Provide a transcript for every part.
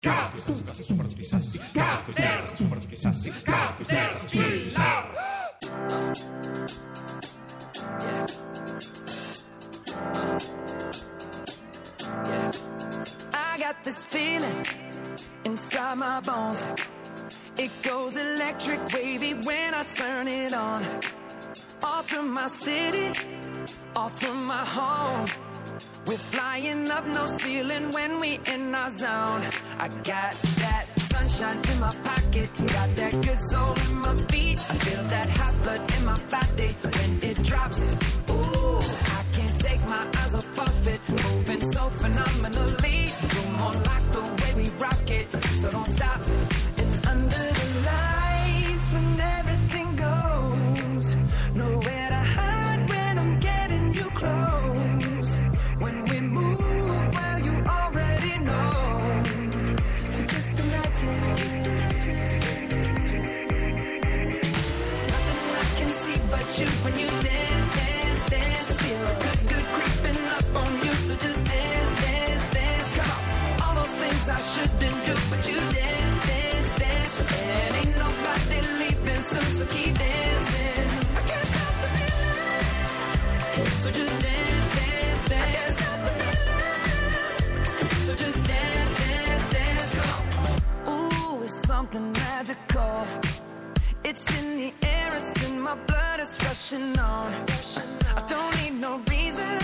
I got this feeling inside my bones. It goes electric wavy when I turn it on. Off from my city, off from my home. We're flying up no ceiling when we in our zone. I got that sunshine in my pocket, got that good soul in my feet. I feel that hot blood in my body when it drops. Ooh, I can't take my eyes off of it, moving so phenomenally. You're more like the way we rock it, so don't stop. And under the lights when everything goes nowhere to hide when I'm getting you close. When we move, well, you already know. So just imagine. Nothing I can see but you when you dance, dance, dance. Feel a good, good creeping up on you. So just dance, dance, dance. Come on. All those things I shouldn't do, but you dance, dance, dance. And ain't nobody leaving soon, so keep dancing. I can't stop the feeling. So just dance, dance. So just dance, dance, dance, go. Ooh, it's something magical. It's in the air, it's in my blood, it's rushing on. I don't need no reason,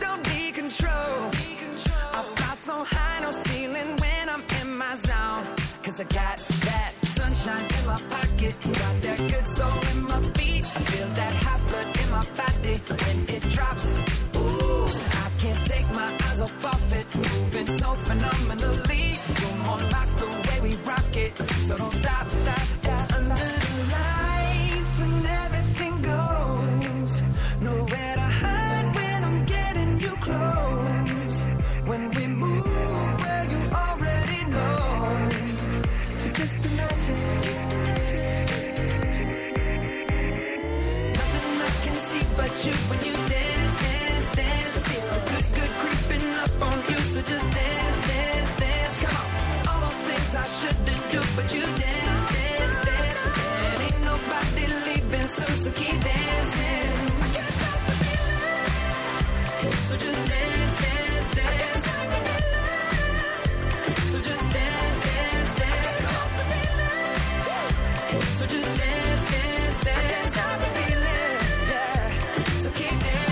don't be control. I fly so high, no ceiling when I'm in my zone. Cause I got that sunshine in my pocket, got that good soul in my feet. I feel that hot blood in my body when it drops. Ooh, I can't take my eyes off of it, moving so phenomenally. You're more like the way we rock it, so don't stop. Under the lights when everything goes nowhere to hide when I'm getting you close. When we move, well, you already know. So just imagine. Nothing I can see but you when you dance, dance, dance. Feel a good, good creeping up on you. So just dance, dance, dance. Come on. All those things I shouldn't do, but you dance, dance, dance. And ain't nobody leaving soon, so keep dancing. I can't stop the feeling. So just dance, dance, dance. I can't stop the feeling. So just dance, dance, dance. So just dance, dance, dance. I can't stop the feeling, yeah. So keep dancing.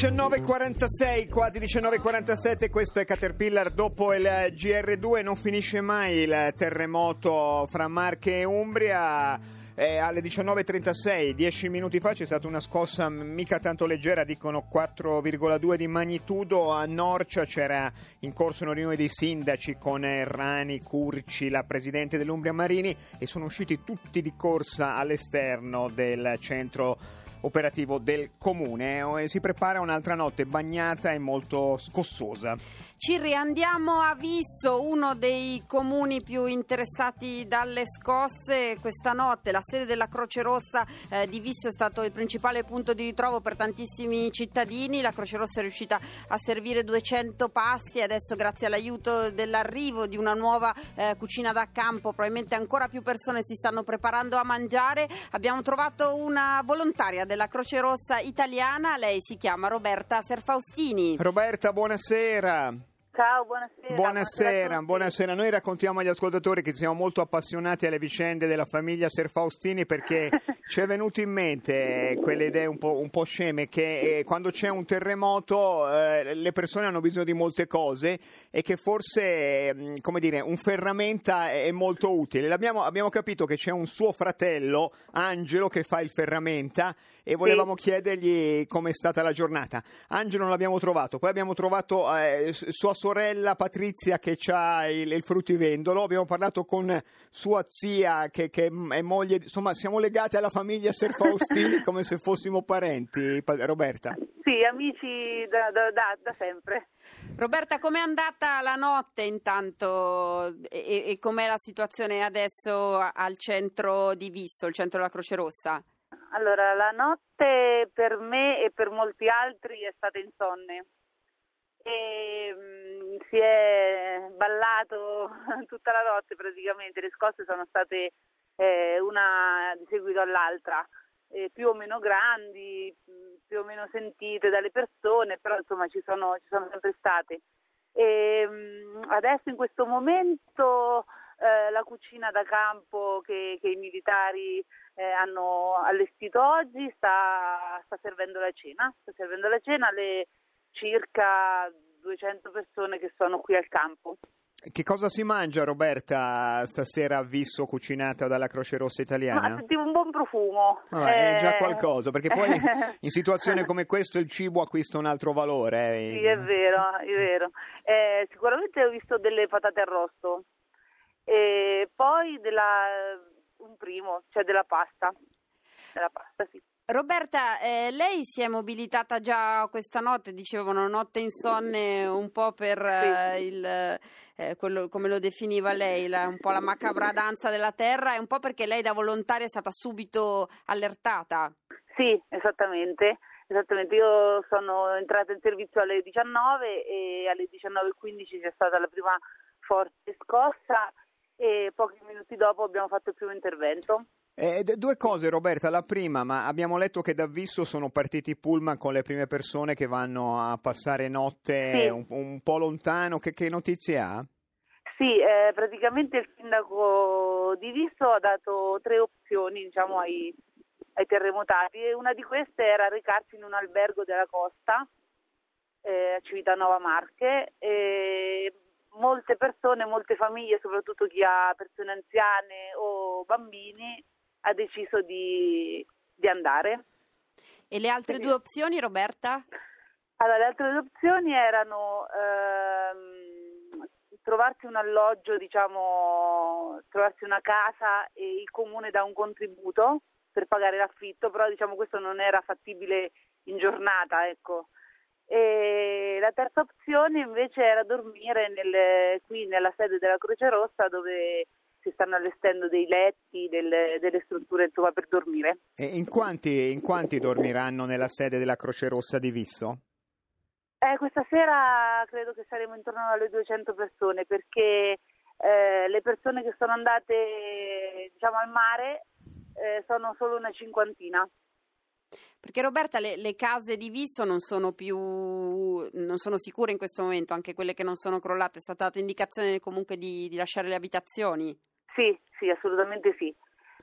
19.46, quasi 19.47, questo è Caterpillar dopo il GR2. Non finisce mai il terremoto fra Marche e Umbria. Alle 19.36, 10 minuti fa, c'è stata una scossa mica tanto leggera, dicono 4,2 di magnitudo a Norcia. C'era in corso una riunione dei sindaci con Rani, Curci, la presidente dell'Umbria Marini, e sono usciti tutti di corsa all'esterno del centro operativo del comune. Si prepara un'altra notte bagnata e molto scossosa. Ci riandiamo a Visso, uno dei comuni più interessati dalle scosse. Questa notte la sede della Croce Rossa di Visso è stato il principale punto di ritrovo per tantissimi cittadini. La Croce Rossa è riuscita a servire 200 pasti e adesso, grazie all'aiuto dell'arrivo di una nuova cucina da campo, probabilmente ancora più persone si stanno preparando a mangiare. Abbiamo trovato una volontaria della Croce Rossa italiana, lei si chiama Roberta Serfaustini. Roberta, buonasera. Ciao, buonasera. Buonasera, buonasera. Noi raccontiamo agli ascoltatori che siamo molto appassionati alle vicende della famiglia Serfaustini, perché ci è venuto in mente quelle idee un po' sceme che quando c'è un terremoto le persone hanno bisogno di molte cose e che forse, come dire, un ferramenta è molto utile. Abbiamo capito che c'è un suo fratello, Angelo, che fa il ferramenta e volevamo chiedergli com'è stata la giornata. Angelo non l'abbiamo trovato, poi abbiamo trovato sua sorella Patrizia che ha il fruttivendolo, abbiamo parlato con sua zia che è moglie, insomma siamo legati alla famiglia Serfaustini come se fossimo parenti, Roberta. Sì, amici da sempre. Roberta, com'è andata la notte intanto e com'è la situazione adesso al centro di Visso, il centro della Croce Rossa? Allora, la notte per me e per molti altri è stata insonne. si è ballato tutta la notte praticamente, le scosse sono state una di seguito all'altra, più o meno grandi, più o meno sentite dalle persone, però insomma ci sono sempre state. E adesso in questo momento la cucina da campo che i militari hanno allestito oggi sta servendo la cena, alle circa 200 persone che sono qui al campo. Che cosa si mangia, Roberta, stasera a Visso, cucinata dalla Croce Rossa italiana? Ma sentivo un buon profumo. Ah, è già qualcosa, perché poi in situazioni come questa il cibo acquista un altro valore. Sì, è vero. Sicuramente ho visto delle patate arrosto e poi della pasta. Della pasta, sì. Roberta, lei si è mobilitata già questa notte, dicevano notte insonne un po' per quello, come lo definiva lei, un po' la macabra danza della terra, e un po' perché lei da volontaria è stata subito allertata. Sì, esattamente. Io sono entrata in servizio alle 19 e alle 19.15 c'è stata la prima forte scossa e pochi minuti dopo abbiamo fatto il primo intervento. Due cose, Roberta. La prima, ma abbiamo letto che da Visso sono partiti pullman con le prime persone che vanno a passare notte un po' lontano. Che notizie ha? Sì, praticamente il sindaco di Visso ha dato tre opzioni, diciamo, ai terremotati, e una di queste era recarsi in un albergo della costa a Civitanova Marche. Molte persone, molte famiglie, soprattutto chi ha persone anziane o bambini, ha deciso di andare. E le altre due opzioni, Roberta? Allora, le altre due opzioni erano trovarsi un alloggio, diciamo, trovarsi una casa e il comune dà un contributo per pagare l'affitto, però diciamo questo non era fattibile in giornata, ecco. E la terza opzione invece era dormire qui nella sede della Croce Rossa, dove si stanno allestendo dei letti, delle strutture, insomma, per dormire. E in quanti dormiranno nella sede della Croce Rossa di Visso? Questa sera credo che saremo intorno alle 200 persone, perché le persone che sono andate, diciamo, al mare sono solo una cinquantina. Perché, Roberta, le case di Visso non sono sicure in questo momento, anche quelle che non sono crollate. È stata data indicazione comunque di lasciare le abitazioni? Sì, assolutamente sì,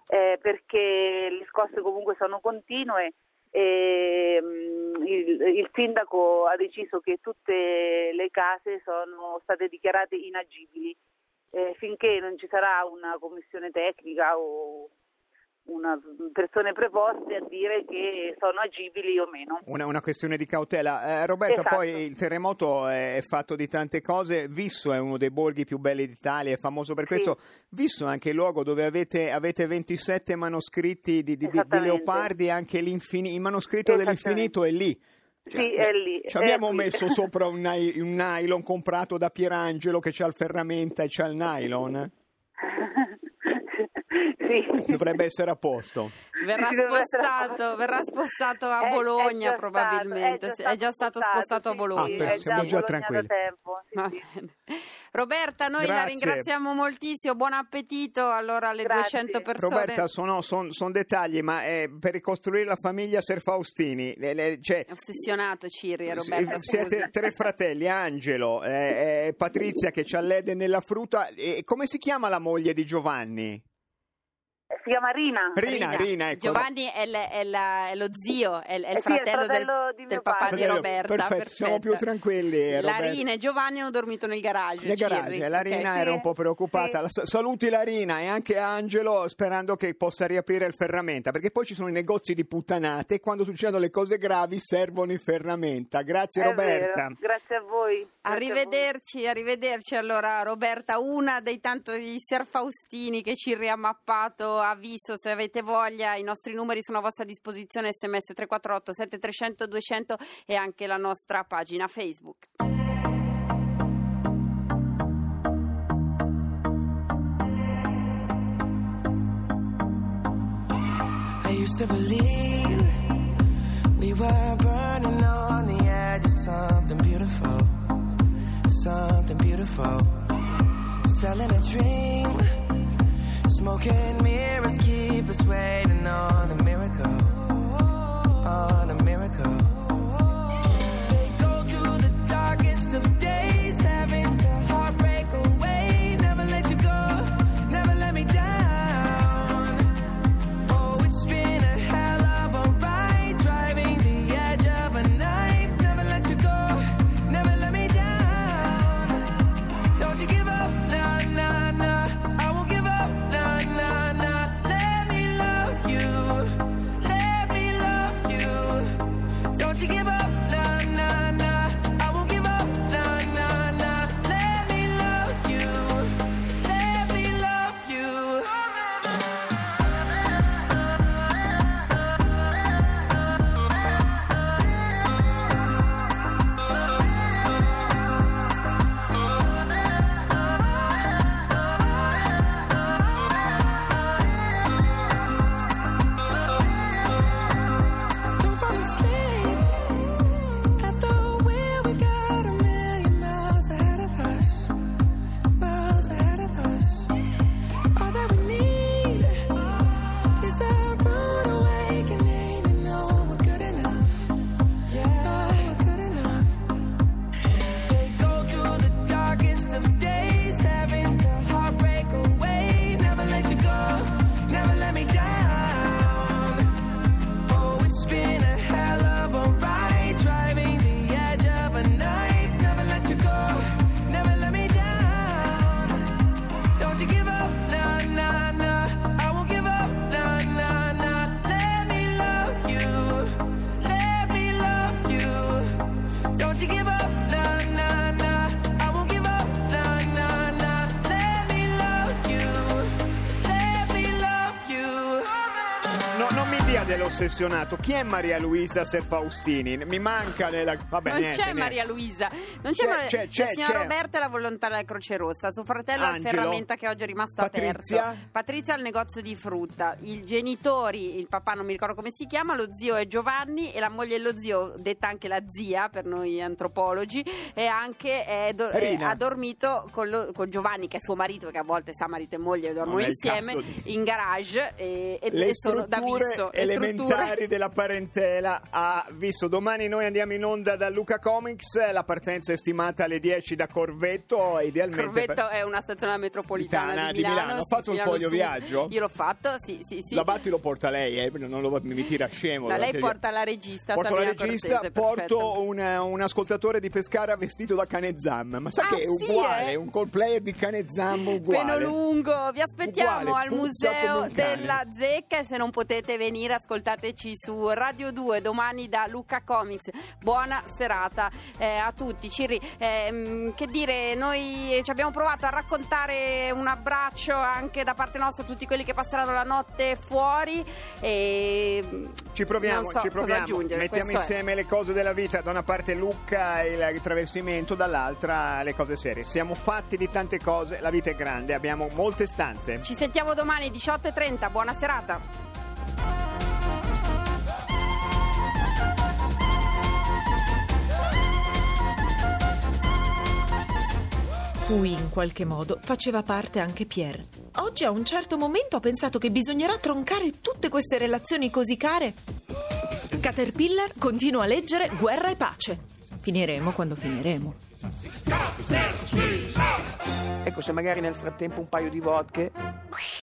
perché le scosse comunque sono continue e il sindaco ha deciso che tutte le case sono state dichiarate inagibili finché non ci sarà una commissione tecnica o una persone preposte a dire che sono agibili o meno. Una questione di cautela. Roberta, esatto. Poi il terremoto è fatto di tante cose. Visso è uno dei borghi più belli d'Italia, è famoso per questo. Visso è anche il luogo dove avete 27 manoscritti di Leopardi, anche il manoscritto dell'infinito è lì. Cioè, sì, è lì. Ci abbiamo messo sopra un nylon comprato da Pierangelo, che c'ha il ferramenta e c'ha il nylon. Sì. Dovrebbe essere a posto. Verrà spostato a Bologna, probabilmente. È già stato spostato a Bologna. Siamo già tranquilli. Sì. Roberta, noi la ringraziamo moltissimo. Buon appetito allora alle 200 persone. Roberta, sono dettagli, ma per ricostruire la famiglia Serfaustini. È ossessionato Cirri, Roberta. Siete tre fratelli, Angelo, Patrizia che c'ha l'ede nella frutta. Come si chiama la moglie di Giovanni? Si chiama Rina, ecco. Giovanni è lo zio, è il fratello del papà di Roberta. Perfetto. Siamo più tranquilli. La Rina e Giovanni hanno dormito nel garage. La Rina era un po' preoccupata. Sì. Saluti la Rina e anche Angelo, sperando che possa riaprire il ferramenta, perché poi ci sono i negozi di puttanate e quando succedono le cose gravi servono i ferramenta. Grazie, Roberta. Vero. Grazie a voi. Arrivederci allora, Roberta, una dei tanti Serfaustini che ci riammappato avviso. Se avete voglia, i nostri numeri sono a vostra disposizione, sms 348 7300 200 e anche la nostra pagina Facebook. I used to believe we were burning on the edge of something beautiful. something beautiful. Selling a dream. Smoke and mirrors keep us waiting on a miracle. On a miracle. They go through the darkest of days, having to heartbreak away. Never let you go, never let me down. Ossessionato. Chi è Maria Luisa Serfaustini? Mi manca nella... Vabbè, non niente, c'è niente. Maria Luisa. Non c'è, c'è signora Roberta è la volontaria della Croce Rossa. Suo fratello è la ferramenta che oggi è rimasto aperto. Patrizia al negozio di frutta. I genitori, il papà non mi ricordo come si chiama, lo zio è Giovanni e la moglie è lo zio, detta anche la zia per noi antropologi, e anche ha dormito con Giovanni, che è suo marito, che a volte sa marito e moglie dormono insieme, in garage, e sono da Visso. Elementari della parentela a Visso. Domani noi andiamo in onda da Lucca Comics, la partenza è stimata alle 10 da Corvetto, idealmente Corvetto è una stazione metropolitana di Milano. Ho fatto un foglio viaggio? Io l'ho fatto, sì. La Batti lo porta lei, non lo mi tira scemo. No, lei porta la regista. Porto la regista, Cortese, porto un ascoltatore di Pescara vestito da Cane Zam, ma sa che è uguale, sì, un call player di Cane Zam uguale. Peno lungo, vi aspettiamo uguale, al Museo della Zecca, e se non potete venire ascoltateci su Radio 2 domani da Lucca Comics. Buona serata a tutti. Cirri, che dire, noi ci abbiamo provato a raccontare un abbraccio anche da parte nostra a tutti quelli che passeranno la notte fuori, e ci proviamo. Mettiamo insieme le cose della vita, da una parte Lucca e il traversimento, dall'altra le cose serie. Siamo fatti di tante cose, la vita è grande, abbiamo molte stanze. Ci sentiamo domani 18:30, buona serata. Cui in qualche modo faceva parte anche Pierre. Oggi a un certo momento ho pensato che bisognerà troncare tutte queste relazioni così care. Caterpillar continua a leggere Guerra e Pace. Finiremo quando finiremo. Ecco, se magari nel frattempo un paio di vodka.